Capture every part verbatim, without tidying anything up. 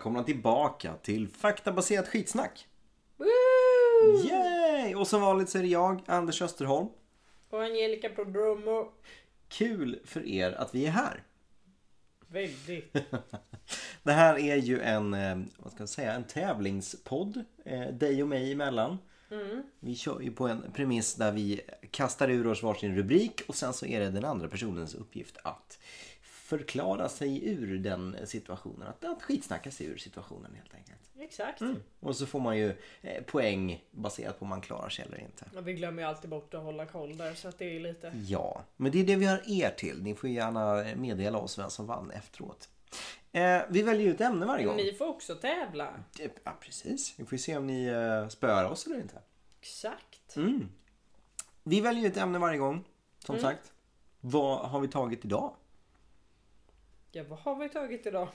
välkomna tillbaka till faktabaserat skitsnack. Woo! Yay! Och som vanligt så är det jag, Anders Österholm. Och Angelica på Bromo. Kul för er att vi är här. Väldigt. Det här är ju en, vad ska jag säga, en tävlingspodd. Dig och mig emellan. Mm. Vi kör ju på en premiss där vi kastar ur oss varsin rubrik och sen så är det den andra personens uppgift att förklara sig ur den situationen. Att, att skitsnacka sig ur situationen helt enkelt. Exakt. Mm. Och så får man ju eh, poäng baserat på om man klarar sig eller inte. Men vi glömmer ju alltid bort att hålla koll där, så att det är lite... Ja, men det är det vi har er till. Ni får gärna meddela oss vem som vann efteråt. Eh, vi väljer ut ämne varje gång. Ni får också tävla. Ja, precis. Vi får se om ni eh, spöar oss eller inte. Exakt. Mm. Vi väljer ut ämne varje gång, som mm. sagt. Vad har vi tagit idag? Ja, vad har vi tagit idag?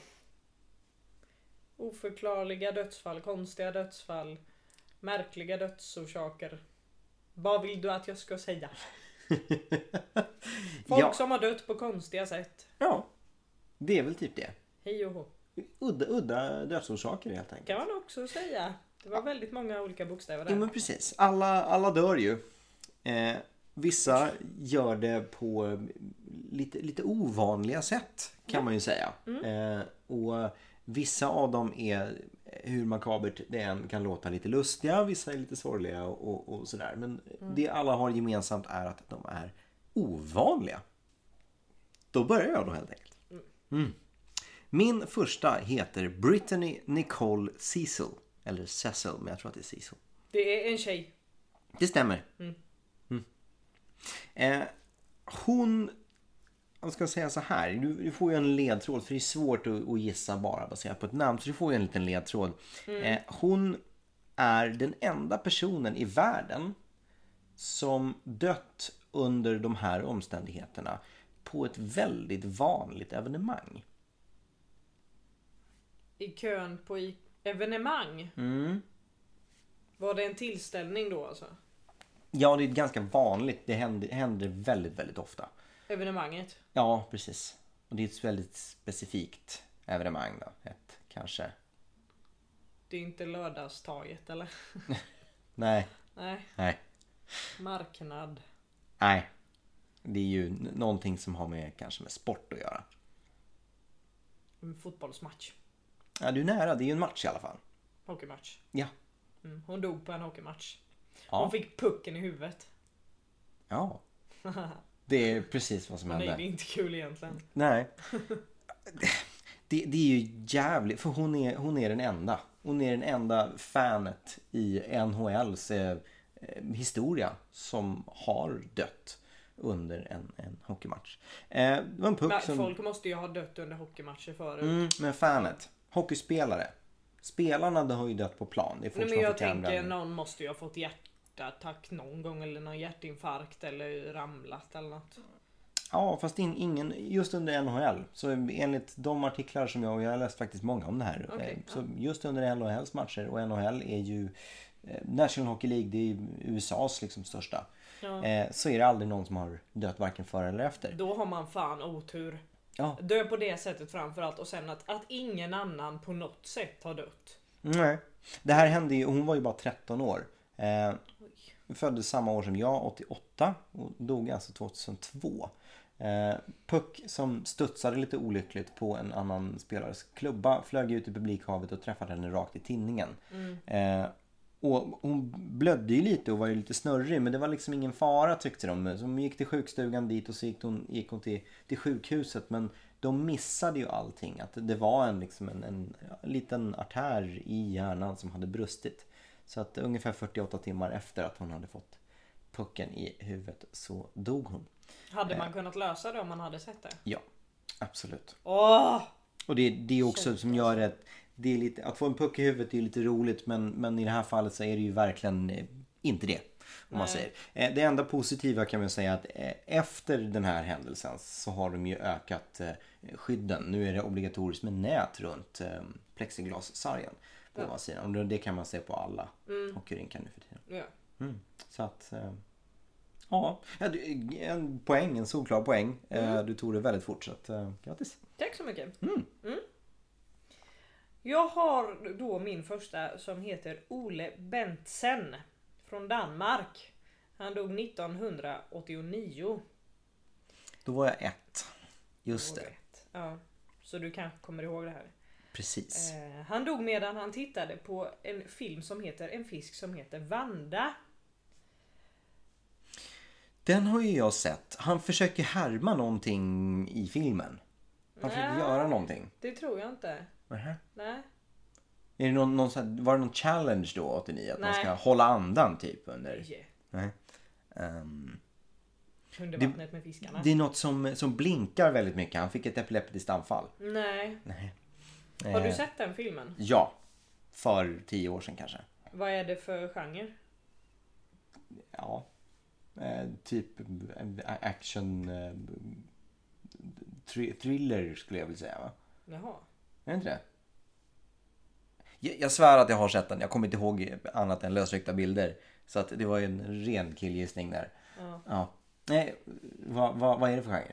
Oförklarliga dödsfall, konstiga dödsfall, märkliga dödsorsaker. Vad vill du att jag ska säga? Folk ja. som har dött på konstiga sätt. Ja, det är väl typ det. Hej och hå. Udda, udda dödsorsaker helt enkelt. Kan man också säga. Det var väldigt många olika bokstäver där. Ja, men precis. Alla, alla dör ju. Eh, vissa gör det på lite, lite ovanliga sätt, kan man ju säga. Mm. Eh, och vissa av dem är, hur makabert det än kan låta, lite lustiga. Vissa är lite sorgliga och, och sådär. Men mm. det alla har gemensamt är att de är ovanliga. Då börjar jag då helt enkelt. Mm. Min första heter Brittany Nicole Cecil. Eller Cecil, men jag tror att det är Cecil. Det är en tjej. Det stämmer. Mm. Mm. Eh, hon... Jag ska säga så här, du, du får ju en ledtråd, för det är svårt att, att gissa bara baserat på ett namn, så du får ju en liten ledtråd. Mm. Eh, hon är den enda personen i världen som dött under de här omständigheterna på ett väldigt vanligt evenemang. I kön på i- evenemang? Mm. Var det en tillställning då alltså? Ja, det är ganska vanligt, det händer, händer väldigt, väldigt ofta. Evenemanget. Ja, precis. Och det är ett väldigt specifikt evenemang då, ett kanske. Det är inte lördagstaget, eller? Nej. Nej. Nej. Marknad. Nej. Det är ju n- någonting som har med kanske med sport att göra. En fotbollsmatch. Ja, du är nära. Det är ju en match i alla fall. Hockeymatch. Ja. Mm, hon dog på en hockeymatch. Ja. Hon fick pucken i huvudet. Ja. Det är precis vad som hände. Nej, det är inte kul egentligen. Nej. Det, det är ju jävligt. För hon är, hon är den enda. Hon är den enda fanet i N H L:s eh, historia som har dött under en, en hockeymatch. Eh, det var en puck men, som... Folk måste ju ha dött under hockeymatcher förut. Mm, men fanet. Hockeyspelare. Spelarna har ju dött på plan. Det är Nej, men jag tänker att någon måste ju ha fått hjärt. Attack någon gång eller någon hjärtinfarkt eller ramlat eller något. Ja, fast in, ingen, just under N H L, så enligt de artiklar som jag, och jag har läst faktiskt många om det här, okay, så ja. just under N H L:s matcher, och N H L är ju National Hockey League, det är U S A:s liksom största, ja. eh, så är det aldrig någon som har dött varken före eller efter. Då har man fan otur. Ja. Dö på det sättet framförallt, och sen att, att ingen annan på något sätt har dött. Nej, det här hände ju, hon var ju bara tretton år. Eh, föddes samma år som jag, åttioåtta, och dog alltså tjugohundratvå. eh, Puck som studsade lite olyckligt på en annan spelares klubba flög ut i publikhavet och träffade henne rakt i tinningen. mm. eh, och hon blödde ju lite och var ju lite snurrig, men det var liksom ingen fara tyckte de, så hon gick till sjukstugan dit, och så gick hon, gick hon till, till sjukhuset, men de missade ju allting, att det var en, liksom en, en liten artär i hjärnan som hade brustit. Så att ungefär fyrtioåtta timmar efter att hon hade fått pucken i huvudet så dog hon. Hade man eh. kunnat lösa det om man hade sett det? Ja, absolut. Åh! Och det, det är också Shit. som gör att det är lite, att få en puck i huvudet är lite roligt, men, men i det här fallet så är det ju verkligen inte det. Om man säger. Eh, det enda positiva kan man säga att eh, efter den här händelsen så har de ju ökat eh, skydden. Nu är det obligatoriskt med nät runt eh, plexiglassargen. Ja. Det kan man se på alla mm. hockeyrinkar nu för tiden. Ja. Mm. Så att, ja, en poäng, en solklar poäng. Mm. Du tog det väldigt fort, så att, grattis. Tack så mycket. Mm. Mm. Jag har då min första som heter Ole Bentsen från Danmark. Han dog nittonhundraåttionio. Då var jag ett. Just det. Ett. Ja. Så du kanske kommer ihåg det här. Precis. Eh, han dog medan han tittade på en film som heter En fisk som heter Vanda. Den har ju jag sett. Han försöker härma någonting i filmen. Han försöker Nej, göra någonting. Det tror jag inte. Uh-huh. Nej. Är det någon, någon sån här, var det någon challenge då åttionio att Nej. man ska hålla andan typ under? Yeah. Nej. Um, under vattnet med fiskarna. Det är något som, som blinkar väldigt mycket. Han fick ett epileptiskt anfall. Nej. Nej. Har du sett den filmen? Ja. För tio år sedan kanske. Vad är det för genre? Ja. Eh, typ action eh, thriller skulle jag vilja säga, va? Jaha. Är det inte det? Jag, jag svär att jag har sett den. Jag kommer inte ihåg annat än lösryckta bilder. Så att det var ju en ren killgissning där. Ja. Ja. Nej, vad, vad, vad är det för genre?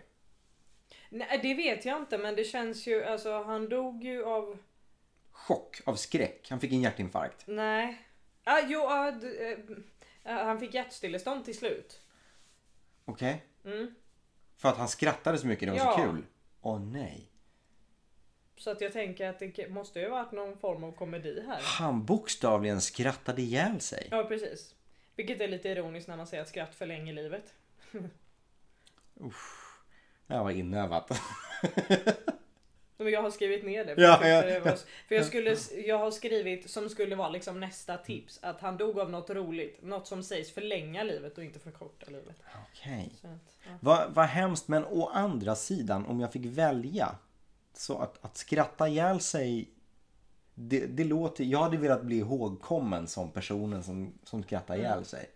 Nej, det vet jag inte, men det känns ju, alltså han dog ju av... chock, av skräck. Han fick en hjärtinfarkt. Nej. Ah, jo, ah, d- eh, han fick hjärtstillestånd till slut. Okej. Okay. Mm. För att han skrattade så mycket, det var ja. så kul. Åh oh, nej. Så att jag tänker att det måste ju ha varit någon form av komedi här. Han bokstavligen skrattade ihjäl sig. Ja, precis. Vilket är lite ironiskt när man säger att skratt förlänger livet. Uff. Jag var inövat. Men jag har skrivit ner det. För, ja, jag, ja, det var, för jag, skulle, jag har skrivit som skulle vara liksom nästa tips. Att han dog av något roligt. Något som sägs förlänga livet och inte förkorta livet. Okej. Okay. Ja. Vad va hemskt, men å andra sidan, om jag fick välja. Så att, att skratta ihjäl sig. Det, det låter, jag hade velat bli ihågkommen som personen som, som skrattar ihjäl mm. sig.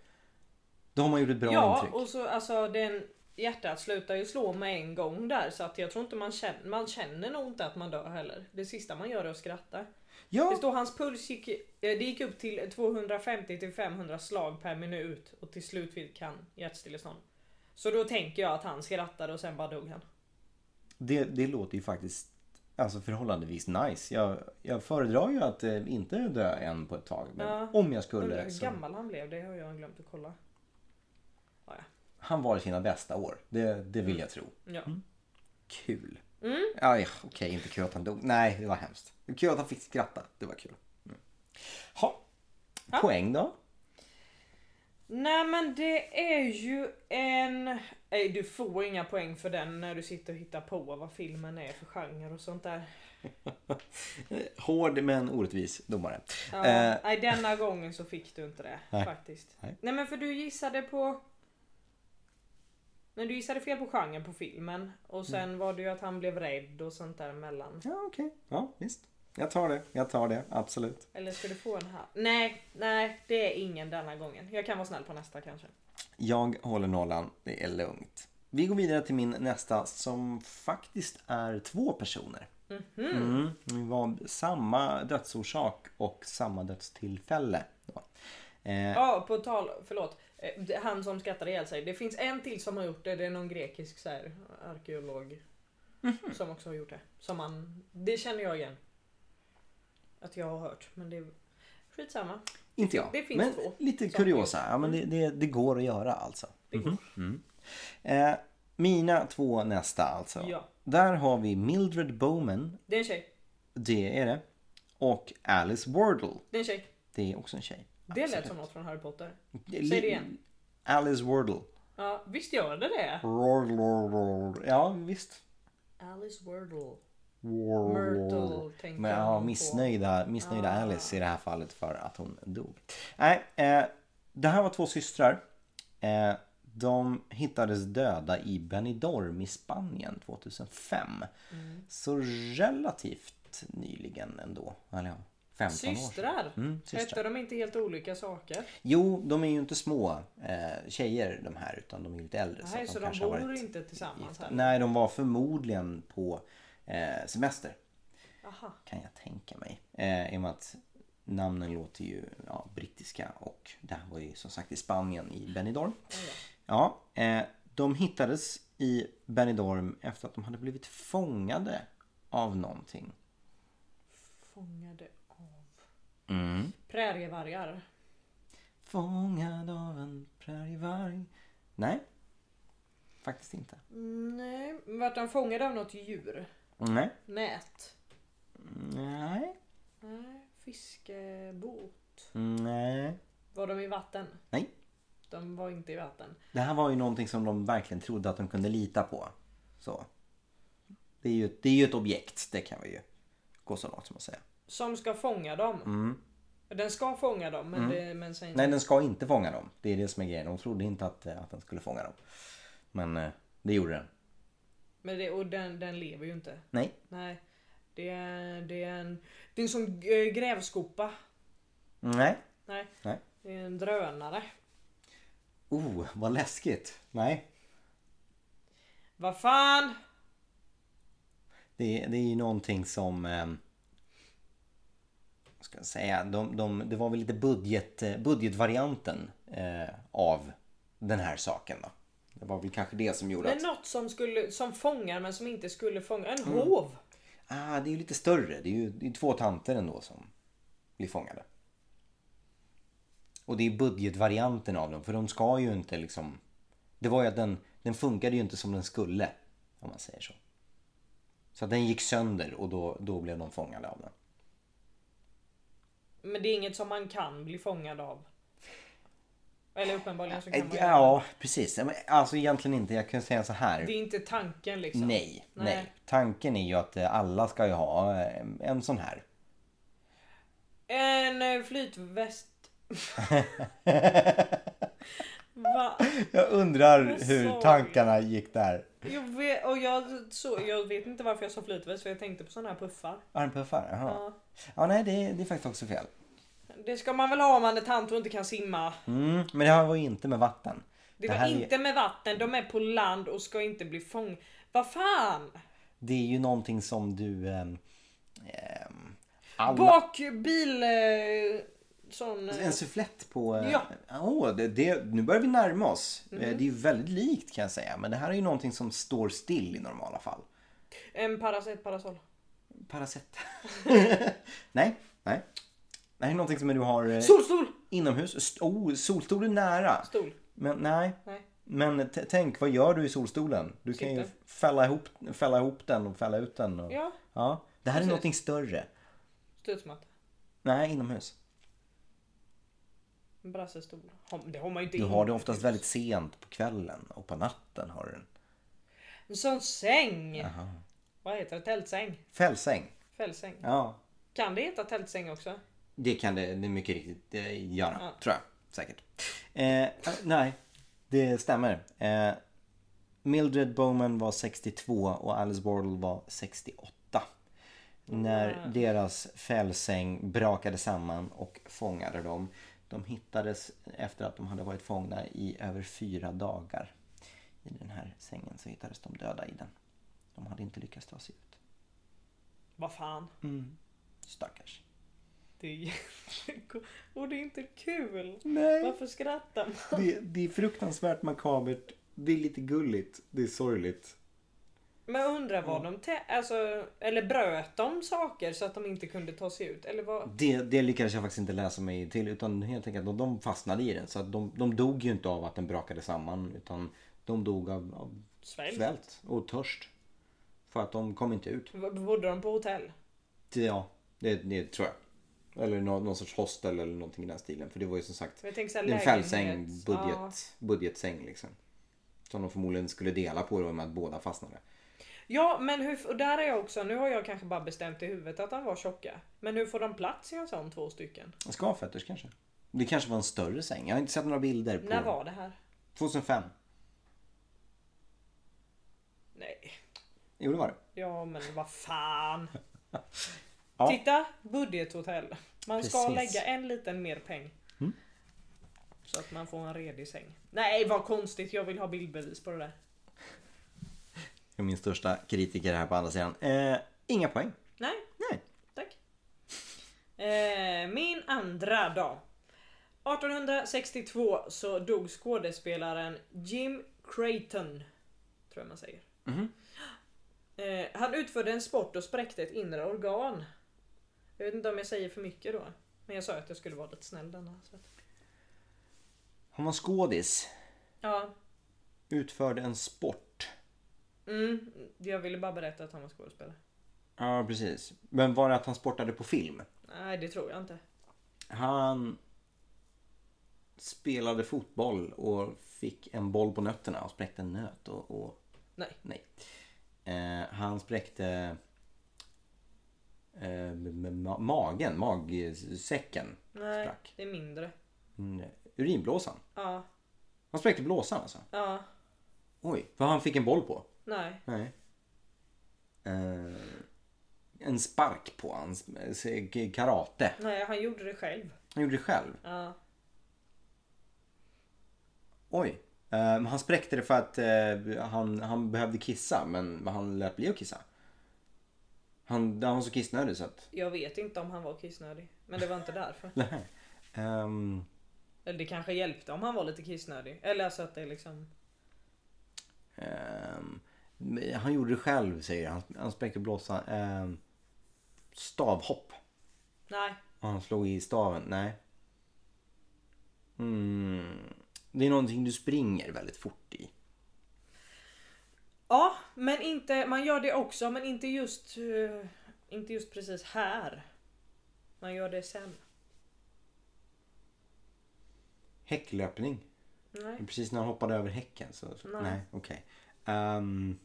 Då har man gjort ett bra ja, intryck. Ja, och så alltså den... hjärtat slutar ju slå med en gång där, så att jag tror inte man känner, man känner nog inte att man dör heller. Det sista man gör är att skratta. Ja. Det står hans puls gick, det gick upp till tvåhundrafemtio till femhundra slag per minut och till slut fick han hjärtstillestånd. Så då tänker jag att han skrattade och sen bara dog han. Det, det låter ju faktiskt alltså förhållandevis nice. Jag, jag föredrar ju att eh, inte dö än på ett tag. Men ja. Om jag skulle... Hur så... gammal han blev, det har jag glömt att kolla. Ja, ja. Han var i sina bästa år. Det, det vill jag tro. Ja. Mm. Kul. Mm. Aj, okej, okay, inte kul att han dog. Nej, det var hemskt. Kul att han fick skratta. Det var kul. Mm. Ha. Ja. Poäng då? Nej, men det är ju en... Nej, du får inga poäng för den när du sitter och hittar på vad filmen är för genre och sånt där. Hård men orättvis domare. Ja. Eh. Nej, denna gången så fick du inte det. Nej. Faktiskt. Nej. Nej, men för du gissade på... Men du gissade fel på genren på filmen. Och sen mm. var det ju att han blev rädd och sånt där emellan. Ja, okej. Okay. Ja, visst. Jag tar det. Jag tar det. Absolut. Eller ska du få en här? Nej, nej. Det är ingen denna gången. Jag kan vara snäll på nästa kanske. Jag håller nollan. Det är lugnt. Vi går vidare till min nästa som faktiskt är två personer. Mm-hmm. Mm. Det var samma dödsorsak och samma dödstillfälle. Ja, eh. ja på tal... Förlåt. Han som skrattade ihjäl sig. Det finns en till som har gjort det. Det är någon grekisk så här, arkeolog mm-hmm. som också har gjort det. Som man, det känner jag igen. Att jag har hört. Men det är skitsamma. Inte jag. Det finns men två. Lite kuriosa. Ja, men det, det, det går att göra alltså. Det går. Mm. Mm. Eh, mina två nästa alltså. Ja. Där har vi Mildred Bowman. Det är en tjej. Det är det. Och Alice Wardle. Det är en tjej. Det är också en tjej. Det lät som något från Harry Potter. Säg det igen. Alice Wardle. Ja, visst gör det det? Ja, visst. Alice Wardle. Wardle. Men ja, missnöjda, missnöjda ah. Alice i det här fallet för att hon dog. Nej, eh, det här var två systrar. Eh, de hittades döda i Benidorm i Spanien tjugohundrafem. Mm. Så relativt nyligen ändå, eller ja. Systrar? Mm, systrar. Heter de inte helt olika saker? Jo, de är ju inte små eh, tjejer de här, utan de är ju lite äldre. Nej, så, så de, de bor inte tillsammans här? Nej, de var förmodligen på eh, semester. Aha. Kan jag tänka mig. Eh, I och med att namnen låter ju ja, brittiska och det här var ju som sagt i Spanien i Benidorm. Mm. Ja, eh, de hittades i Benidorm efter att de hade blivit fångade av någonting. Fångade av mm. prärievargar. Fångad av en prärievarg. Nej, faktiskt inte. Nej, vart han fångad av något djur? Nej. Nät? Nej. Nej, fiskebåt? Nej. Var de i vatten? Nej. De var inte i vatten. Det här var ju någonting som de verkligen trodde att de kunde lita på. Så. Det är ju, det är ju ett objekt, det kan vi ju gå så långt som att säga. Som ska fånga dem? Mm. Den ska fånga dem, men, mm. det, men sen... Nej, den ska inte fånga dem. Det är det som är grejen. De trodde inte att, att den skulle fånga dem. Men eh, det gjorde den. Men det, och den, den lever ju inte. Nej. Nej. Det är, det är en... Det är en sån grävskopa. Nej. Nej. Nej. Det är en drönare. Oh, vad läskigt. Nej. Vad fan? Det, det är ju någonting som... Eh, ska jag säga, de, de, det var väl lite budget, budgetvarianten eh, av den här saken då. Det var väl kanske det som gjorde men att... Men något som, skulle, som fångar men som inte skulle fånga. En mm. hov! Ah, det är ju lite större. Det är ju det är två tanter ändå som blir fångade. Och det är budgetvarianten av dem. För de ska ju inte liksom... Det var ju att den, den funkade ju inte som den skulle. Om man säger så. Så att den gick sönder och då, då blev de fångade av den. Men det är inget som man kan bli fångad av. Eller uppenbarligen så kan man... Ja, precis. Alltså egentligen inte. Jag kan säga så här. Det är inte tanken liksom. Nej, nej. nej. Tanken är ju att alla ska ju ha en sån här. En flytväst. Va? Jag undrar jag hur tankarna gick där. Jag vet, och jag, så, jag vet inte varför jag sa flytväst, för jag tänkte på sådana här puffar. Ja, en puffar, jaha. Ja. Ja, nej, det, det är faktiskt också fel. Det ska man väl ha om man är tant och inte kan simma. Mm, men det här var ju inte med vatten. Det, det var inte är... med vatten, de är på land och ska inte bli fångade. Vad fan? Det är ju någonting som du... Eh, eh, alla... Bakbil... Eh... Sån... En sufflett på... Ja. Oh, det, det, nu börjar vi närma oss. Mm. Det är ju väldigt likt kan jag säga. Men det här är ju någonting som står still i normala fall. En parasett, parasoll. Parasett. nej, nej. Det här är någonting som du har... Solstol! Inomhus. Oh, solstol är nära. Stol. Men, nej. nej. Men t- tänk, vad gör du i solstolen? Du Sitter. kan ju fälla ihop, fälla ihop den och fälla ut den. Och, ja. ja. Det här Precis. är någonting större. Studsmatta. Nej, inomhus. Brassestol. Det har man inte. Du har det oftast väldigt sent på kvällen och på natten har du en. En sån säng. Aha. Vad heter det? Tältsäng? Fällsäng. Fällsäng. Ja. Kan det heta tältsäng också? Det kan det, det är mycket riktigt göra, ja. tror jag. Säkert. Eh, nej, det stämmer. Eh, Mildred Bowman var sextiotvå och Alice Wardle var sextioåtta. När mm. deras fällsäng brakade samman och fångade dem. De hittades efter att de hade varit fångna i över fyra dagar. I den här sängen så hittades de döda i den. De hade inte lyckats ta sig ut. Vad fan? Mm. Stackars. Det är jättekul. Och det är inte kul. Nej. Varför skrattar man? Det, det är fruktansvärt makabert. Det är lite gulligt. Det är sorgligt. Men jag undrar vad de te- alltså, eller bröt de saker så att de inte kunde ta sig ut? Eller vad? Det, det lyckades jag faktiskt inte läsa mig till, utan helt enkelt att de fastnade i den. Så att de, de dog ju inte av att den brakade samman, utan de dog av, av svält. svält och törst. För att de kom inte ut. Bodde de på hotell? Ja, det, det tror jag. Eller någon, någon sorts hostel eller någonting i den stilen. För det var ju som sagt en fällsäng, budget, ja. budgetsäng liksom. Som de förmodligen skulle dela på då med att båda fastnade. Ja, men hur, och där är jag också, nu har jag kanske bara bestämt i huvudet att de var tjocka. Men hur får de plats i en sån två stycken? Skavfötters kanske. Det kanske var en större säng, jag har inte sett några bilder på. När var det här? tjugohundrafem. Nej. Jo, det var det. Ja, men vad fan. ja. Titta, budgethotell. Man Precis. ska lägga en liten mer peng. Mm. Så att man får en redig säng. Nej, vad konstigt, jag vill ha bildbevis på det där. Min största kritiker här på andra sidan. Eh, inga poäng. Nej. Nej. Tack. Eh, min andra dag. arton sextiotvå så dog skådespelaren Jim Creighton. Tror jag man säger. Mm-hmm. Eh, han utförde en sport och spräckte ett inre organ. Jag vet inte om jag säger för mycket då. Men jag sa att jag skulle vara lite snäll denna. Så att... Han var skådis. Ja. Utförde en sport. Mm, jag ville bara berätta att han var skådespelare. Ja, precis. Men var det att han sportade på film? Nej, det tror jag inte. Han spelade fotboll och fick en boll på nötterna och spräckte en nöt och... och... Nej. Nej. Eh, han spräckte eh, ma- magen, magsäcken. Nej, sprack. Det är mindre. Mm, urinblåsan? Ja. Han spräckte blåsan alltså? Ja. Oj, vad han fick en boll på? Nej. Nej. Eh, en spark på hans karate. Nej, han gjorde det själv. Han gjorde det själv? Ja. Oj. Uh, han spräckte det för att uh, han, han behövde kissa, men han lät bli att kissa. Han, han var så kissnödig så att... Jag vet inte om han var kissnödig, men det var inte därför. Nej. Um... Eller det kanske hjälpte om han var lite kissnödig. Eller alltså att det liksom... Um... Han gjorde det själv, säger han. Han spräckte blåsan. Um... Stavhopp. Nej. Och han slog i staven, nej. Mm... Det är någonting du springer väldigt fort i. Ja, men inte, man gör det också, men inte just inte just precis här. Man gör det sen. Häcklöpning. Nej. Precis när han hoppade över häcken så, så nej, nej okej. Okay. Um,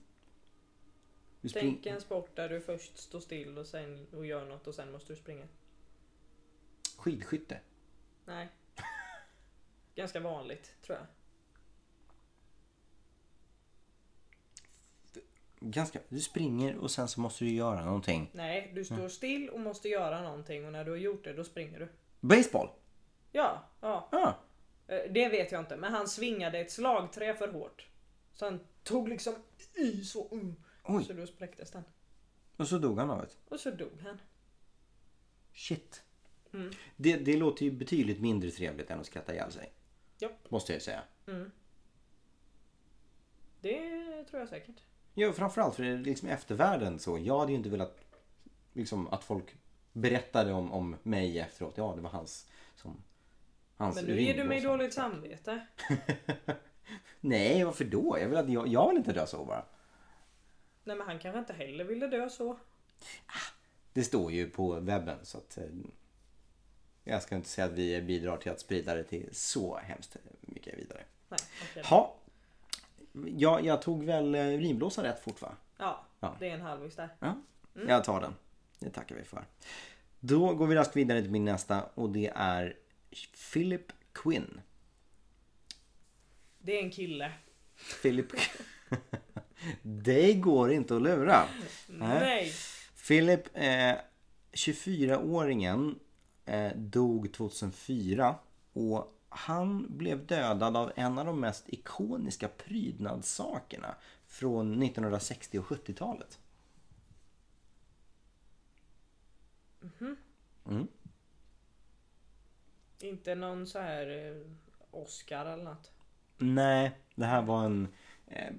spring... Tänk en sport där du först står still och sen och gör något och sen måste du springa. Skidskytte. Nej. Ganska vanligt, tror jag. Ganska, du springer och sen så måste du göra någonting. Nej, du står mm. still och måste göra någonting. Och när du har gjort det, då springer du. Baseball? Ja, ja. Ah. Det vet jag inte. Men han svingade ett slagträ för hårt. Så han tog liksom i så. Um, Oj. Så då spräcktes den. Och så dog han av det. Och så dog han. Shit. Mm. Det, det låter ju betydligt mindre trevligt än att skratta ihjäl sig. Ja. Måste jag säga. Mm. Det tror jag säkert. Ja, framförallt för det är liksom eftervärlden så. Jag hade ju inte velat liksom, att folk berättade om, om mig efteråt. Ja, det var hans som hans. Men nu ger du mig dåligt samvete. Nej, varför då? Jag vill, att, jag, jag vill inte dö så bara. Nej, men han kanske inte heller ville dö så. Det står ju på webben så att... Jag ska inte säga att vi bidrar till att sprida det till så hemskt mycket vidare. Nej, okay. Ha. Ja, jag tog väl urinblåsan rätt fort va? Ja, ja. Det är en halvvis där. Ja, mm. Jag tar den. Det tackar vi för. Då går vi raskt vidare till min nästa och det är Philip Quinn. Det är en kille. Philip Det går inte att lura. Nej. Philip eh, tjugofyra-åringen dog tjugohundrafyra och han blev dödad av en av de mest ikoniska prydnadssakerna från nittonhundrasextio- och sjuttiotalet. Mm-hmm. Mm. Inte någon så här Oscar eller något? Nej, det här var en eh,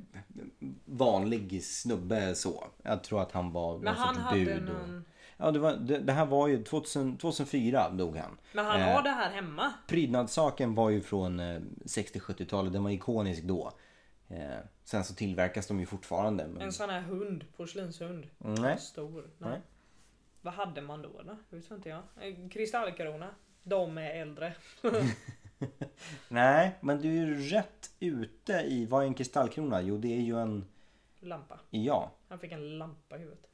vanlig snubbe så. Jag tror att han var... Men han hade någon... Ja, det, var, det, det här var ju tjugohundra, tjugohundrafyra dog han. Men han har eh, det här hemma. Prydnadssaken var ju från eh, sextio-sjuttiotalet. Den var ikonisk då. Eh, sen så tillverkas de ju fortfarande. Men... En sån här hund, porslinshund. Mm. Stor. Nej. Nej. Vad hade man då? då? Vet inte jag. Kristallkrona. De är äldre. Nej, men du är ju rätt ute i... Vad är en kristallkrona? Jo, det är ju en... Lampa. Ja. Han fick en lampa i huvudet.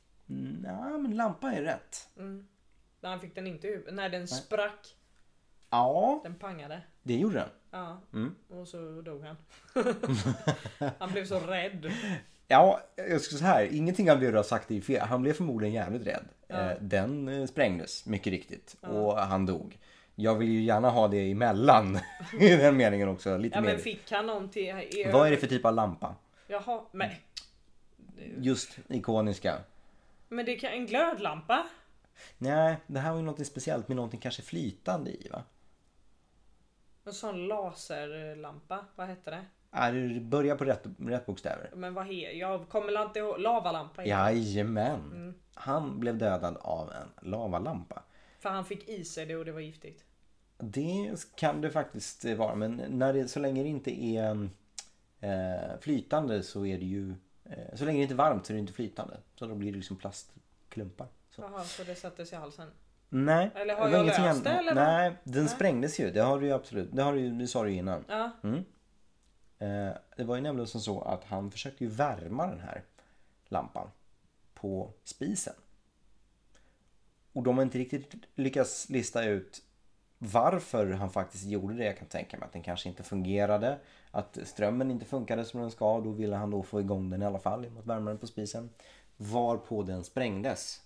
Nej, men lampa är rätt. Mm. Han fick den inte ur. Nej, den Nej. sprack. Ja. Den pangade. Det gjorde den. Ja. Mm. Och så dog han. Han blev så rädd. Ja, jag skulle säga här. Ingenting han borde ha sagt är fel. Han blev förmodligen jävligt rädd. Ja. Den sprängdes, mycket riktigt. Ja. Och han dog. Jag vill ju gärna ha det emellan. I den meningen också. Lite ja, mer. Men fick han någonting? Är... Vad är det för typ av lampa? Jaha, men... Just ikoniska... Men det kan en glödlampa? Nej, det här var ju något speciellt med någonting kanske flytande i va? En sån laserlampa, vad heter det? Ja, du börjar på rätt, rätt bokstäver. Men vad heter? Jag kommer inte ihåg. Lavalampa. Jajamän. Mm. Han blev dödad av en lavalampa. För han fick i sig det och det var giftigt. Det kan det faktiskt vara, men när det, så länge det inte är eh, flytande så är det ju eh, så länge det inte är varmt så är det inte flytande. Så då blir det liksom plastklumpar. Så. Jaha, så det sattes i halsen? Nej. Eller har jag löst hand... det? Eller? Nej, den Nej. sprängdes ju. Det har du ju absolut. Det, har du, det sa du ju innan. Ja. Mm. Eh, det var ju nämligen som så att han försökte ju värma den här lampan på spisen. Och de har inte riktigt lyckats lista ut varför han faktiskt gjorde det. Jag kan tänka mig att den kanske inte fungerade. Att strömmen inte funkade som den ska. Då ville han då få igång den i alla fall. Mot värmaren på spisen. Varpå den sprängdes.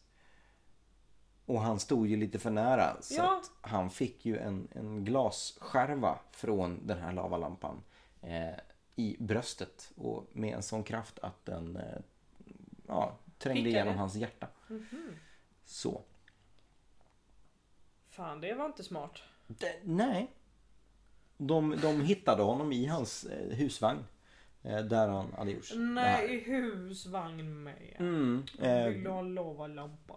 Och han stod ju lite för nära. Så ja. att han fick ju en, en glasskärva från den här lavalampan. Eh, I bröstet. Och med en sån kraft att den eh, ja, trängde Fickade. igenom hans hjärta. Mm-hmm. Så. Fan, det var inte smart. De, nej. De, de hittade honom i hans eh, husvagn. Eh, där han hade gjort. Nej, i husvagn med. Mm, eh, vill ha en lavalampa.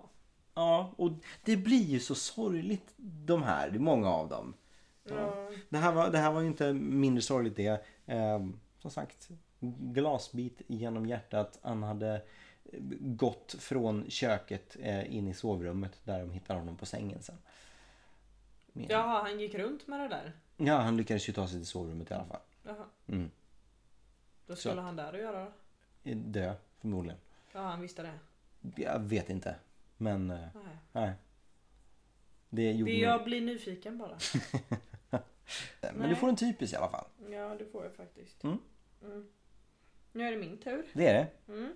Ja, och det blir ju så sorgligt de här. Det är många av dem. Ja. Ja. Det här var, det här var ju inte mindre sorgligt det. Eh, som sagt, glasbit genom hjärtat. Han hade... gått från köket eh, in i sovrummet där de hittade honom på sängen sen. Men... Jaha, han gick runt med det där? Ja, han lyckades ju ta sig till sovrummet i alla fall. Jaha. Mm. Då skulle Så han där och göra då? Dö, förmodligen. Ja, han visste det. Jag vet inte, men... Eh, nej. nej. Det gjorde det jag mig... blir nyfiken bara. men nej. Du får en typisk i alla fall. Ja, det får jag faktiskt. Mm. Mm. Nu är det min tur. Det är det. Mm.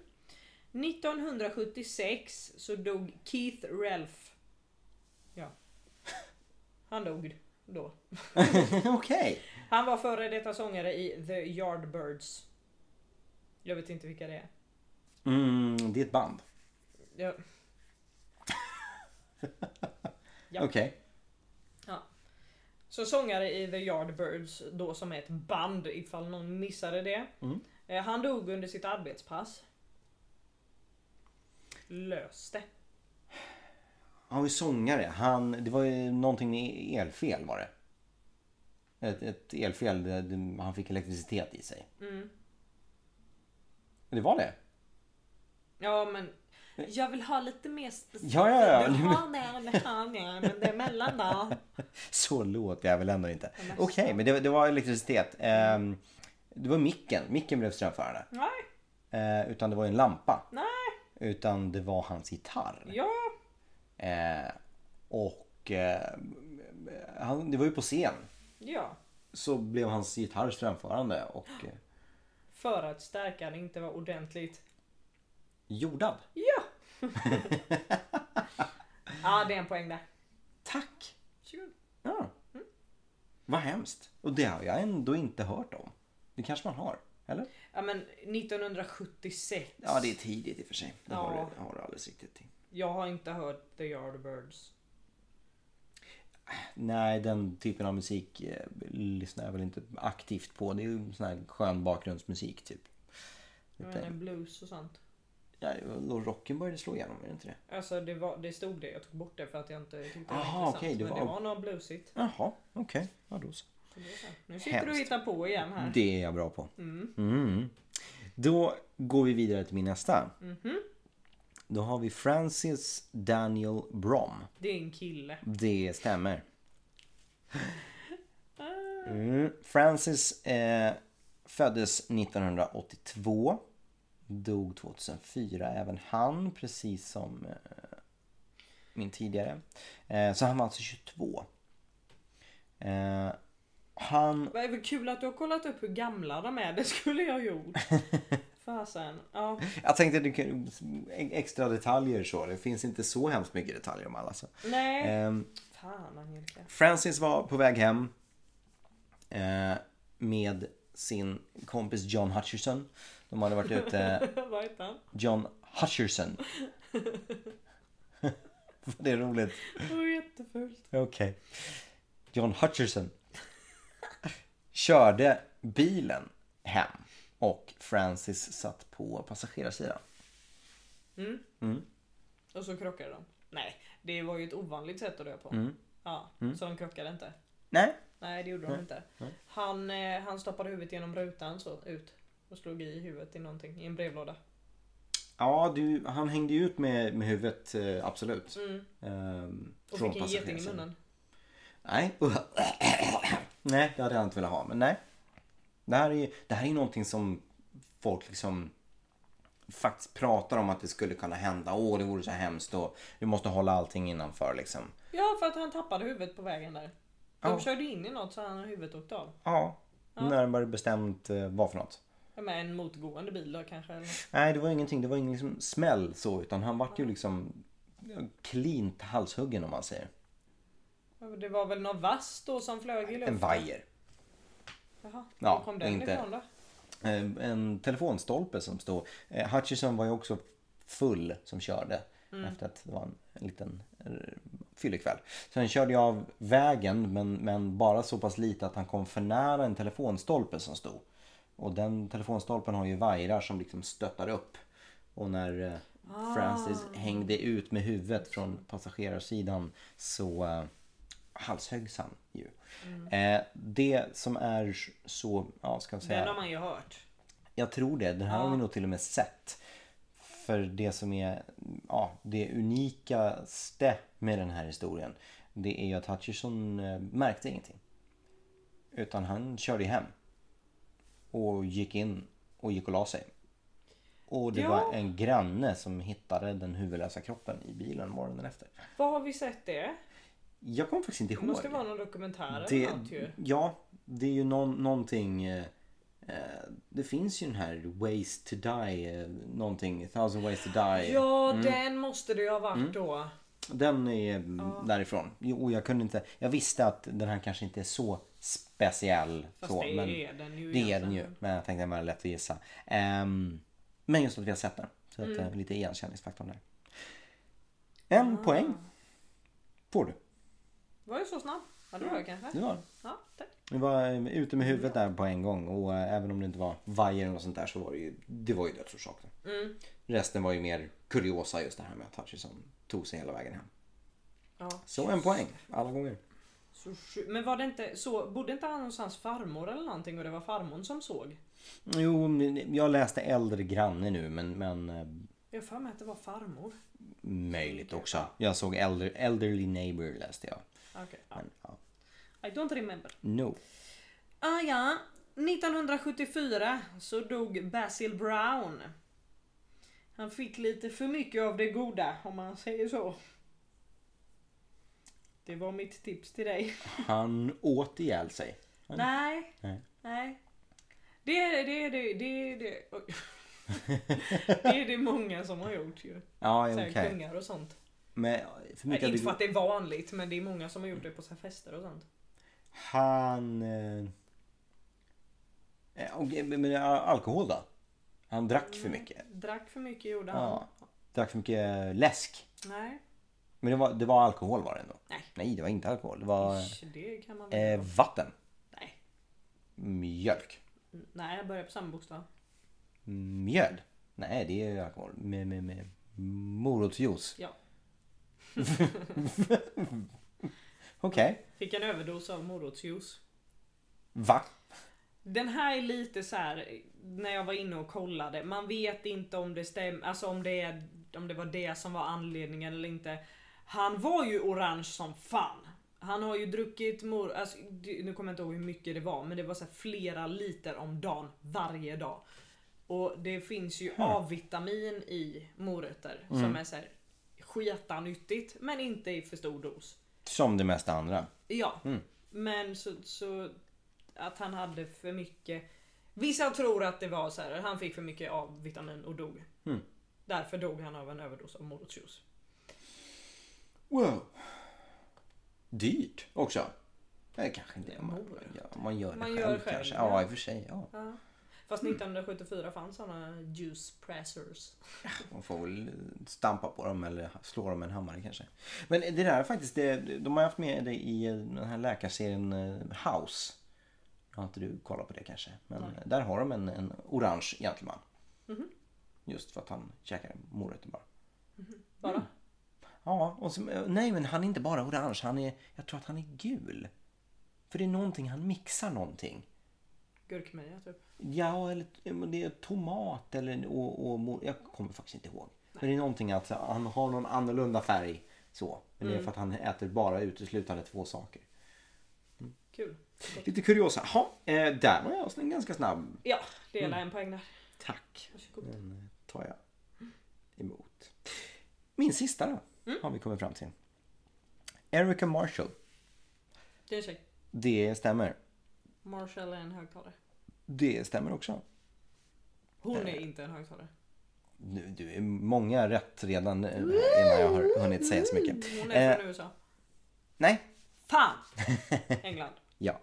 nittonhundrasjuttiosex så dog Keith Relf. Ja. Han dog då. Okej. Okay. Han var före detta sångare i The Yardbirds. Jag vet inte vilka det är. Mm, det är ett band. Ja. ja. Okej. Okay. Ja. Så sångare i The Yardbirds då, som är ett band ifall någon missade det. Mm. Han dog under sitt arbetspass. Löste. Han var ju sångare. Han, det var ju någonting med elfel var det. Ett, ett elfel. Det, han fick elektricitet i sig. Mm. Det var det. Ja, men jag vill ha lite mer speciellt. Ja, ja, ja. Du har det, du har det, men det är mellan då. Så låter jag väl ändå inte. Okej, okay, men det, det var elektricitet. Det var micken. Micken blev strömförande. Nej. Utan det var ju en lampa. Nej. Utan det var hans gitarr. Ja. Eh, och eh, han, det var ju på scen. Ja. Så blev hans gitarr strömförande. Och, eh, för att stärkan inte var ordentligt... jordad. Ja. ja, det är en poäng där. Tack. Ja. Mm. Vad hemskt. Och det har jag ändå inte hört om. Det kanske man har. Eller? Ja, men nittonhundrasjuttiosex. Ja, det är tidigt i och för sig. Det ja. har, du, har du alldeles riktigt till. Jag har inte hört The Yardbirds. Nej, den typen av musik eh, lyssnar jag väl inte aktivt på. Det är ju sån här skön bakgrundsmusik typ. Men det är blues och sånt. Ja, då rocken började slå igenom, är det inte det? Alltså, det, var, det stod det. Jag tog bort det för att jag inte tyckte det var Aha, intressant. Okay, det men var... det var något bluesigt. Jaha, okej. Okay. Ja, då så. Nu sitter Hemskt. du och hittar på igen här. Det är jag bra på. Mm. Mm. Då går vi vidare till min nästa. Mm-hmm. Då har vi Francis Daniel Brom. Det är en kille. Det stämmer. Mm. Francis eh, föddes nittonhundraåttiotvå. Dog tjugohundrafyra, även han. Precis som eh, min tidigare. Eh, så han var alltså tjugotvå. Eh... Han... Det är väl kul att du har kollat upp hur gamla de är. Det skulle jag ha gjort. Fasen. Ja. Jag tänkte att du kunde extra detaljer så. Det finns inte så hemskt mycket detaljer om alla. Så. Nej. Ehm, Fan, Angelica. Francis var på väg hem eh, med sin kompis John Hutcherson. De hade varit ute... Vad heter han? John Hutcherson. Det är roligt. Det var jättefullt. Okej. Okay. John Hutcherson körde bilen hem och Francis satt på passagerarsidan. Mm. Mm. Och så krockade de. Nej, det var ju ett ovanligt sätt att dö på. Mm. Ja, mm. Så de krockade inte. Nej. Nej, det gjorde de Nej. inte. Nej. Han, eh, han stoppade huvudet genom rutan så ut och slog i huvudet i någonting, i en brevlåda. Ja, du, han hängde ju ut med, med huvudet, eh, absolut. Mm. Ehm, och fick en geting i munnen. Nej. Nej, det hade jag inte velat ha, men nej. Det här är ju, det här är ju någonting som folk liksom faktiskt pratar om att det skulle kunna hända. Åh, det vore så hemskt och vi måste hålla allting innanför liksom. Ja, för att han tappade huvudet på vägen där. De ja. körde in i något så han huvudet åkte av. Ja, ja. Närmare bestämt vad för något. Med en motgående bil då kanske? Eller? Nej, det var ingenting. Det var ingen liksom smäll så, utan han vart ja. ju liksom klint halshuggen om man säger. Det var väl någon vass då som flög i luften? En vajer. Jaha, ja, var kom den inte. ifrån då? En telefonstolpe som stod. Hutcherson var ju också full som körde mm. efter att det var en liten fyllekväll. Sen körde jag av vägen men, men bara så pass lite att han kom för nära en telefonstolpe som stod. Och den telefonstolpen har ju vajrar som liksom stöttar upp. Och när ah. Francis hängde ut med huvudet från passagerarsidan så uh, halshöggs han ju. Mm. Eh, det som är så, ja ska jag säga. Den har man ju hört. Jag tror det, den här ah. har vi nog till och med sett. För det som är, ja det unikaste med den här historien. Det är ju att Hutcherson eh, märkte ingenting. Utan han körde hem. Och gick in och gick och la sig. Och det ja. var en granne som hittade den huvudlösa kroppen i bilen morgonen efter. Vad har vi sett det? Jag kommer faktiskt inte ihåg. Det måste vara någon dokumentär det, eller något ju. Ja, det är ju någon, någonting... Eh, det finns ju den här Ways to Die, eh, någonting, Thousand Ways to Die. Ja, mm. den måste det ju ha varit mm. då. Den är ja. därifrån. Jo, jag kunde inte... Jag visste att den här kanske inte är så... speciell så, det, men är den ju det är den ju, men jag tänkte att det var lätt att gissa um, men just att vi har sett den så att mm. det är lite igenkänningsfaktorn där. En ah. poäng får du. Var ju så snabb, ja, det var jag kanske. Du var, ja, tack. Du var ute med huvudet där på en gång och äh, även om det inte var vajer och sånt där så var det ju, det var ju dödsorsaken. Mm. Resten var ju mer kuriosa just det här med att Hutcherson tog sig hela vägen hem. Ja. Så en poäng, alla gånger. Men var det inte så, bodde inte han någonstans farmor eller någonting och det var farmor som såg? Jo, jag läste äldre granne nu men... men jag för mig att det var farmor. Möjligt också. Jag såg elder, elderly neighbor läste jag. Okej. Okay. Ja. I don't remember. No. Ah ja, nittonhundrasjuttiofyra så dog Basil Brown. Han fick lite för mycket av det goda om man säger så. Det var mitt tips till dig. Han åt ihjäl sig. Han... Nej. Nej. Nej. Det är det är det det är det. Det är det många som har gjort ju. Ja, okej. Okay. Kungar och sånt. Men för mycket Nej, inte för att det är vanligt, men det är många som har gjort det på så här fester och sånt. Han eh... okay, men alkohol då? Han drack för mycket. Nej, drack för mycket gjorde han. Ja. Drack för mycket läsk. Nej. Men det var, det var alkohol var det ändå? Nej. Nej, det var inte alkohol. Det var Isch, det kan man väl eh, vatten. Nej. Mjölk. Nej, jag börjar på samma bokstav. Mjöl? Nej, det är alkohol. Med, med, med morotsjuice. Ja. Okej. Okay. Fick en överdos av morotsjuice. Va? Den här är lite så här, när jag var inne och kollade. Man vet inte om det stämmer, alltså om det är... om det var det som var anledningen eller inte. Han var ju orange som fan. Han har ju druckit mor... Alltså, nu kommer jag inte ihåg hur mycket det var. Men det var så här flera liter om dagen. Varje dag. Och det finns ju A-vitamin i morötter. Mm. Som är så här skitanyttigt. Men inte i för stor dos. Som det mesta andra. Ja. Mm. Men så, så att han hade för mycket... Vissa tror att det var så här. Han fick för mycket A-vitamin och dog. Mm. Därför dog han av en överdos av morotsjuice. Wow. Dyrt också. Nej, kanske inte. Man, ja, man gör det man själv, gör själv kanske. Ja, i och för sig. Ja. Ja. Fast mm. nittonhundrasjuttiofyra fanns sådana juice pressers. Man får väl stampa på dem eller slå dem med en hammare kanske. Men det där faktiskt, det, de har haft med det i den här läkarserien House. Har inte du kollat på det kanske? Men Nej. Där har de en, en orange gentleman. Mhm. Just för att han käkade morötter bara. Mm-hmm. Bara? Mm. Ja, och så, nej men han är inte bara orange, han är, jag tror att han är gul. För det är någonting, han mixar någonting. Gurkmeja typ. Ja, eller det är tomat eller och, och jag kommer faktiskt inte ihåg. Nej. Men det är någonting att han har någon annorlunda färg så. Men mm. det är för att han äter bara uteslutande två saker. Mm. Kul. Gott. Lite kuriosa. Ja, där var jag snabbt, ganska snabb. Ja, det är mm. en poäng där. Tack. Varsågod. Den tar jag emot. Min sista då mm. har vi kommit fram till. Erica Marshall. Det är tjej. Det stämmer. Marshall är en högtalare. Det stämmer också. Hon är äh, inte en högtalare. Nu, du är många rätt redan innan jag har hunnit säga så mycket. Hon är från eh, U S A. Nej. Fan! England. Ja.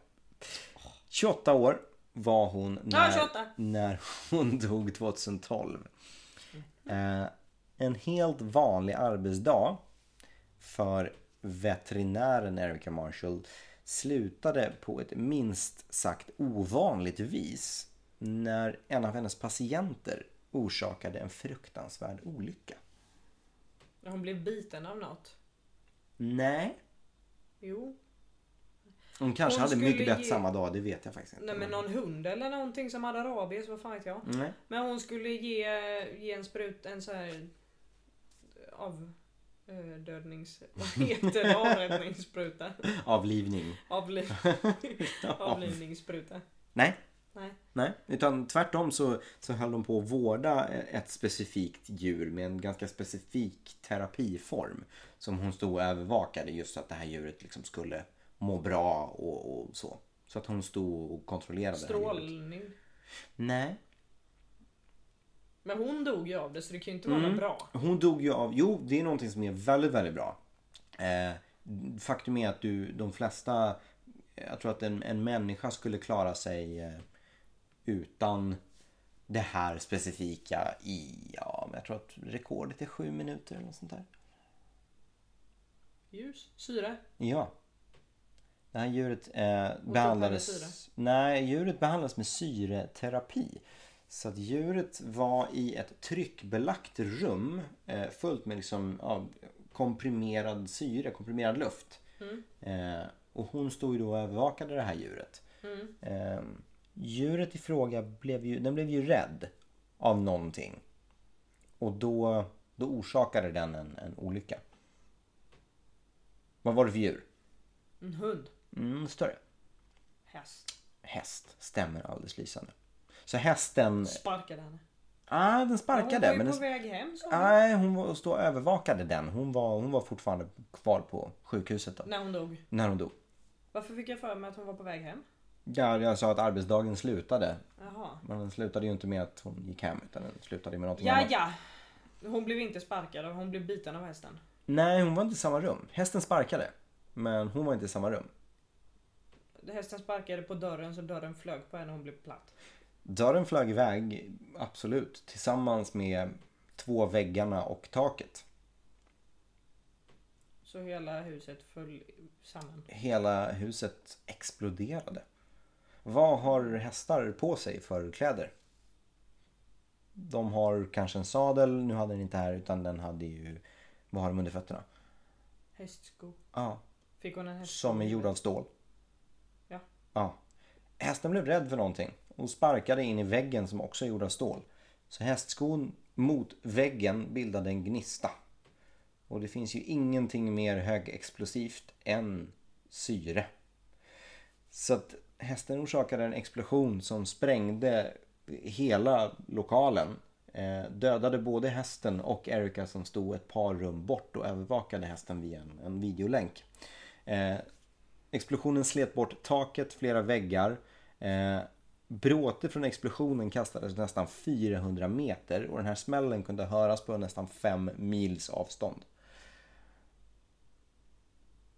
tjugoåtta år var hon när, ja, när hon dog tjugohundratolv. Eh, en helt vanlig arbetsdag för veterinären Erica Marshall slutade på ett minst sagt ovanligt vis när en av hennes patienter orsakade en fruktansvärd olycka. Hon blev biten av något? Nej. Jo. Hon kanske hon hade myggbett ge... samma dag, det vet jag faktiskt inte. Nej, men någon hund eller någonting som hade rabies, vad fan vet jag. Nej. Men hon skulle ge, ge en sprut, en så här av... dödnings... Vad heter det? Avrättningsspruta. Avlivning. Avliv... Avlivningsspruta. Nej. Nej. Nej. Utan tvärtom så, så höll de på att vårda ett specifikt djur med en ganska specifik terapiform som hon stod och övervakade just så att det här djuret liksom skulle må bra och, och så. Så att hon stod och kontrollerade. Strålning. Nej. Men hon dog ju av det, så det kan ju inte vara mm. något bra. Hon dog ju av... Jo, det är någonting som är väldigt, väldigt bra. Eh, faktum är att du, de flesta... Jag tror att en, en människa skulle klara sig eh, utan det här specifika i... Ja, men jag tror att rekordet är sju minuter eller något sånt där. Ljus? Syre? Ja. Det här djuret eh, behandlades... Nej, djuret behandlades med syreterapi. Så att djuret var i ett tryckbelagt rum eh, fullt med liksom, ja, komprimerad syre, komprimerad luft. Mm. Eh, och hon stod ju då och övervakade det här djuret. Mm. Eh, djuret i fråga blev ju, den blev ju rädd av någonting. Och då, då orsakade den en, en olycka. Vad var det för djur? En hund. Mm, större. Häst. Häst, stämmer alldeles lysande. Så hästen... Sparkade henne. Ah, den sparkade. Ja, hon var ju på men den... väg hem. Nej, ah, hon var och stod och övervakade den. Hon var, hon var fortfarande kvar på sjukhuset. Då. När hon dog? När hon dog. Varför fick jag för mig att hon var på väg hem? Ja, jag sa att arbetsdagen slutade. Jaha. Men den slutade ju inte med att hon gick hem, utan den slutade med någonting ja, annat. Ja, ja. Hon blev inte sparkad, hon blev biten av hästen. Nej, hon var inte i samma rum. Hästen sparkade, men hon var inte i samma rum. Hästen sparkade på dörren så dörren flög på henne och hon blev platt. Dörren flög iväg, absolut, tillsammans med två väggarna och taket. Så hela huset föll samman? Hela huset exploderade. Vad har hästar på sig för kläder? De har kanske en sadel, nu hade den inte här utan den hade ju, vad har de under fötterna? Hästsko. Ja. Fick hon en hästsko? Som är gjord av stål. Ja. Ja. Hästen blev rädd för någonting. Och sparkade in i väggen som också gjorde av stål. Så hästskon mot väggen bildade en gnista. Och det finns ju ingenting mer högexplosivt än syre. Så att hästen orsakade en explosion som sprängde hela lokalen. Eh, dödade både hästen och Erica som stod ett par rum bort och övervakade hästen via en, en videolänk. Eh, explosionen slet bort taket, flera väggar. Eh, Bråte från explosionen kastades nästan fyrahundra meter och den här smällen kunde höras på nästan fem mils avstånd.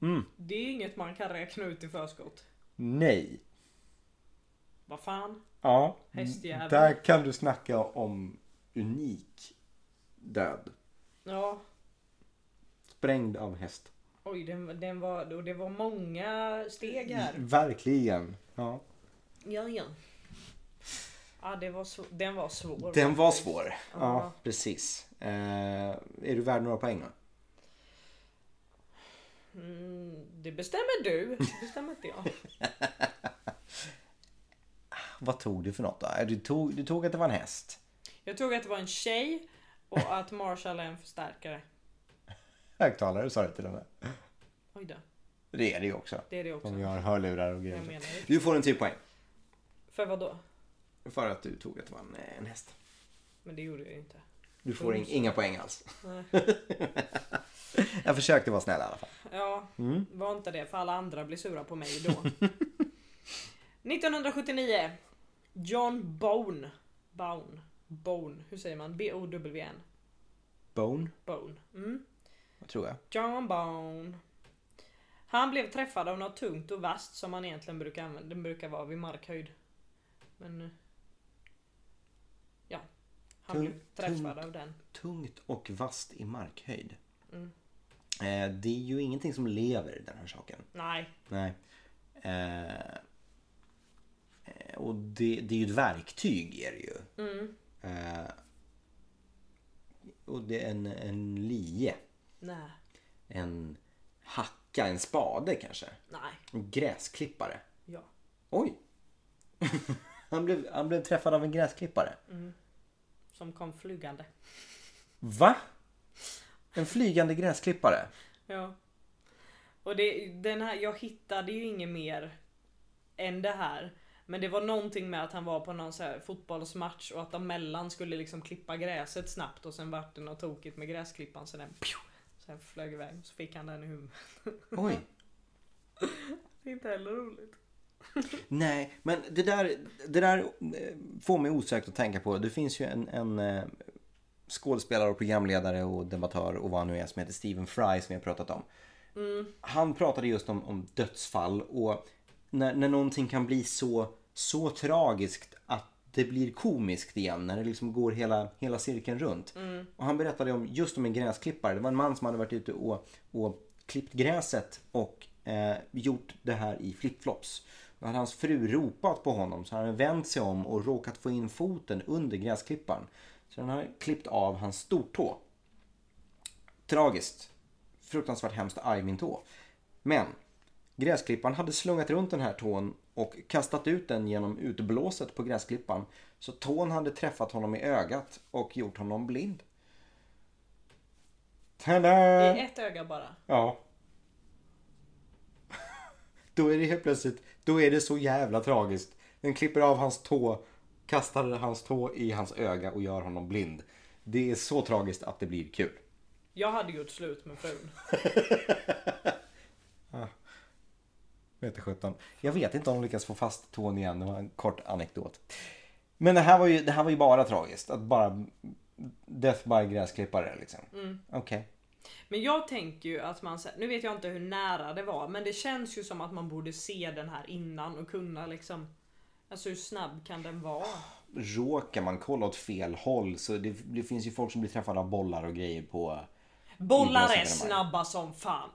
Mm. Det är inget man kan räkna ut i förskott. Nej. Vad fan? Ja, hästjävel. Där kan du snacka om unik död. Ja. Sprängd av häst. Oj, den, den var, och det var många steg här. Verkligen, ja. Ja, ja. Ja, det var sv- den var svår. Den var svår, ja, ja precis. Eh, är du värd några poäng då? Mm, det bestämmer du. Det bestämmer inte jag. Vad tog du för något då? Du tog, du tog att det var en häst. Jag tog att det var en tjej och att Marshall är en förstärkare. Högtalare sa det till och med. Oj då. Det är det ju också. Det är det också. Om jag har hörlurar och grejer. Du får en tio poäng. För vad då? För att du tog att det var en, en häst. Men det gjorde jag ju inte. Du får in, inga poäng alls. Nej. Jag försökte vara snäll i alla fall. Ja, mm. Var inte det. För alla andra blir sura på mig då. nittonhundrasjuttionio. John Bone. Bone. Bone. Hur säger man? B O W N. Bone? Bone. Mm. Vad tror jag? John Bone. Han blev träffad av något tungt och vasst som man egentligen brukar använda. Den brukar vara vid markhöjd. Men... Ja. Han Tung, blev träffad tungt, av den. Tungt och vasst i markhöjd. Mm. Eh, det är ju ingenting som lever, den här saken. Nej. Nej. Eh... Och det, det är ju ett verktyg är det ju. Mm. Eh, och det är en, en lie. Nej. En hacka, en spade kanske. Nej. En gräsklippare. Ja. Oj. han, blev, han blev träffad av en gräsklippare. Mm. Som kom flygande. Va? En flygande gräsklippare? Ja. Och det, den här, jag hittade ju inget mer än det här. Men det var någonting med att han var på någon så här fotbollsmatch och att de mellan skulle liksom klippa gräset snabbt och sen vart det något tokigt med gräsklippan så den pju, sen flög iväg och så fick han den i huvudet. Oj. Det är inte heller roligt. Nej, men det där, det där får mig osökt att tänka på. Det finns ju en, en skådespelare och programledare och debattör och vad han nu är som heter Stephen Fry som jag pratat om. Mm. Han pratade just om, om dödsfall och när, när någonting kan bli så så tragiskt att det blir komiskt igen, när det liksom går hela, hela cirkeln runt. Mm. Och han berättade om just om en gräsklippare. Det var en man som hade varit ute och, och klippt gräset och eh, gjort det här i flipflops. Då hade hans fru ropat på honom så han hade vänt sig om och råkat få in foten under gräsklipparen. Så han hade klippt av hans stortå. Tragiskt. Fruktansvärt hemskt arg min tå. Men gräsklippan hade slungat runt den här tån och kastat ut den genom utblåset på gräsklippan. Så tån hade träffat honom i ögat och gjort honom blind. Tada! I ett öga bara? Ja. Då är det helt plötsligt, då är det så jävla tragiskt. Den klipper av hans tå, kastar hans tå i hans öga och gör honom blind. Det är så tragiskt att det blir kul. Jag hade gjort slut med frun. ah. sjutton. Jag vet inte om de lyckas få fast tån igen. Det var en kort anekdot. Men det här var ju, det här var ju bara tragiskt. Att bara death by gräsklippare liksom. Mm. Okej. Okay. Men jag tänker ju att man... Nu vet jag inte hur nära det var. Men det känns ju som att man borde se den här innan. Och kunna liksom... Alltså hur snabb kan den vara? Råkar man kolla åt fel håll. Så det, det finns ju folk som blir träffade av bollar och grejer på... Bollar är snabba som fan.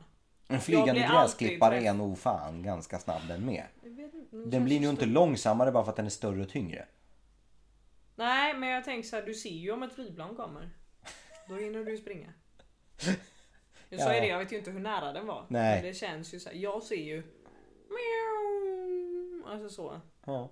En flygande gräsklippare är nog fan ganska snabb den med. Den blir ju inte långsammare bara för att den är större och tyngre. Nej, men jag tänker så här, du ser ju om ett flygplan kommer. Då hinner du springa. Jag sa ju det, jag vet ju inte hur nära den var. Nej. Men det känns ju så här, jag ser ju... Alltså så. Ja.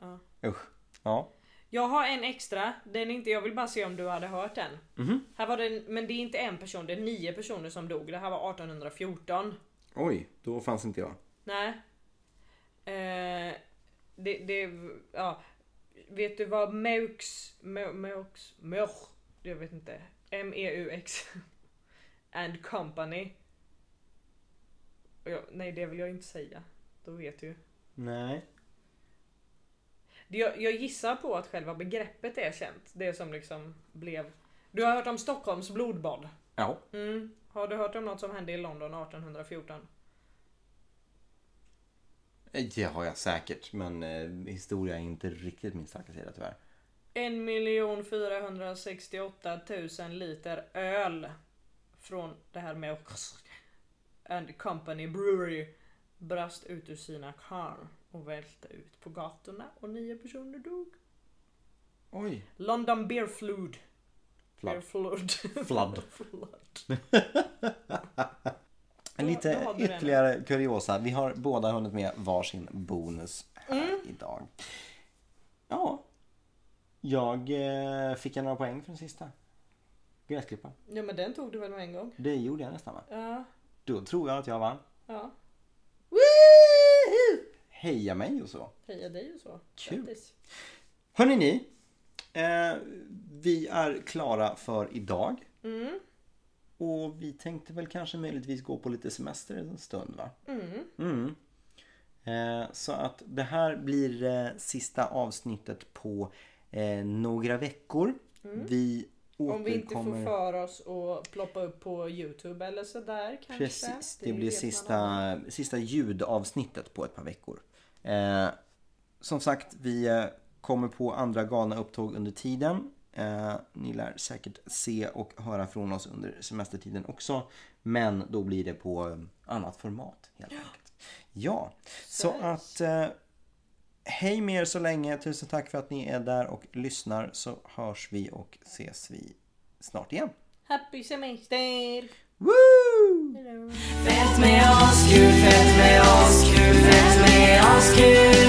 Ja. Usch. Ja. Jag har en extra. Den är inte, jag vill bara se om du hade hört den. Mm-hmm. Här var det, men det är inte en person, det är nio personer som dog. Det här var arton fjorton. Oj, då fanns inte jag. Nej. Eh, det, det, ja. Vet du vad Meux, Meux, Meux, jag vet inte. M E U X and Company. Jag, nej, det vill jag inte säga. Då vet du. Nej. Jag, jag gissar på att själva begreppet är känt. Det som liksom blev... Du har hört om Stockholms blodbad? Ja. Mm. Har du hört om något som hände i London arton fjorton? Det har jag säkert, men eh, historia är inte riktigt min starka sida tyvärr. en miljon fyrahundrasextioåtta tusen liter öl från det här med and Company Brewery brast ut ur sina kar och välte ut på gatorna och nio personer dog. Oj. London beer flood. Flood. Beer flood. Flood. Flood. En lite ytterligare kuriosa. Vi har båda hunnit med varsin bonus här mm. idag. Ja. Jag eh, fick några poäng för den sista. Gräsklippan. Ja, men den tog du väl med en gång? Det gjorde jag nästan, va? Ja. Då tror jag att jag vann. Ja. Woohoo! Heja mig och så. Heja dig och så. Kul. Hörrni ni. Eh, vi är klara för idag. Mm. Och vi tänkte väl kanske möjligtvis gå på lite semester en stund, va? Mm. Mm. Eh, så att det här blir eh, sista avsnittet på eh, några veckor. Mm. Vi återkommer... Om vi inte får för oss att ploppa upp på YouTube eller sådär kanske. Precis, det, det blir sista, sista ljudavsnittet på ett par veckor. Eh, som sagt, vi kommer på andra galna upptåg under tiden. Eh, ni lär säkert se och höra från oss under semestertiden också, men då blir det på annat format helt enkelt. Ja, så att eh, hej med er så länge, tusen tack för att ni är där och lyssnar, så hörs vi och ses vi snart igen. Happy semester! Woo! Fett med oss, kul, fett med oss, kul, fett med oss, kul.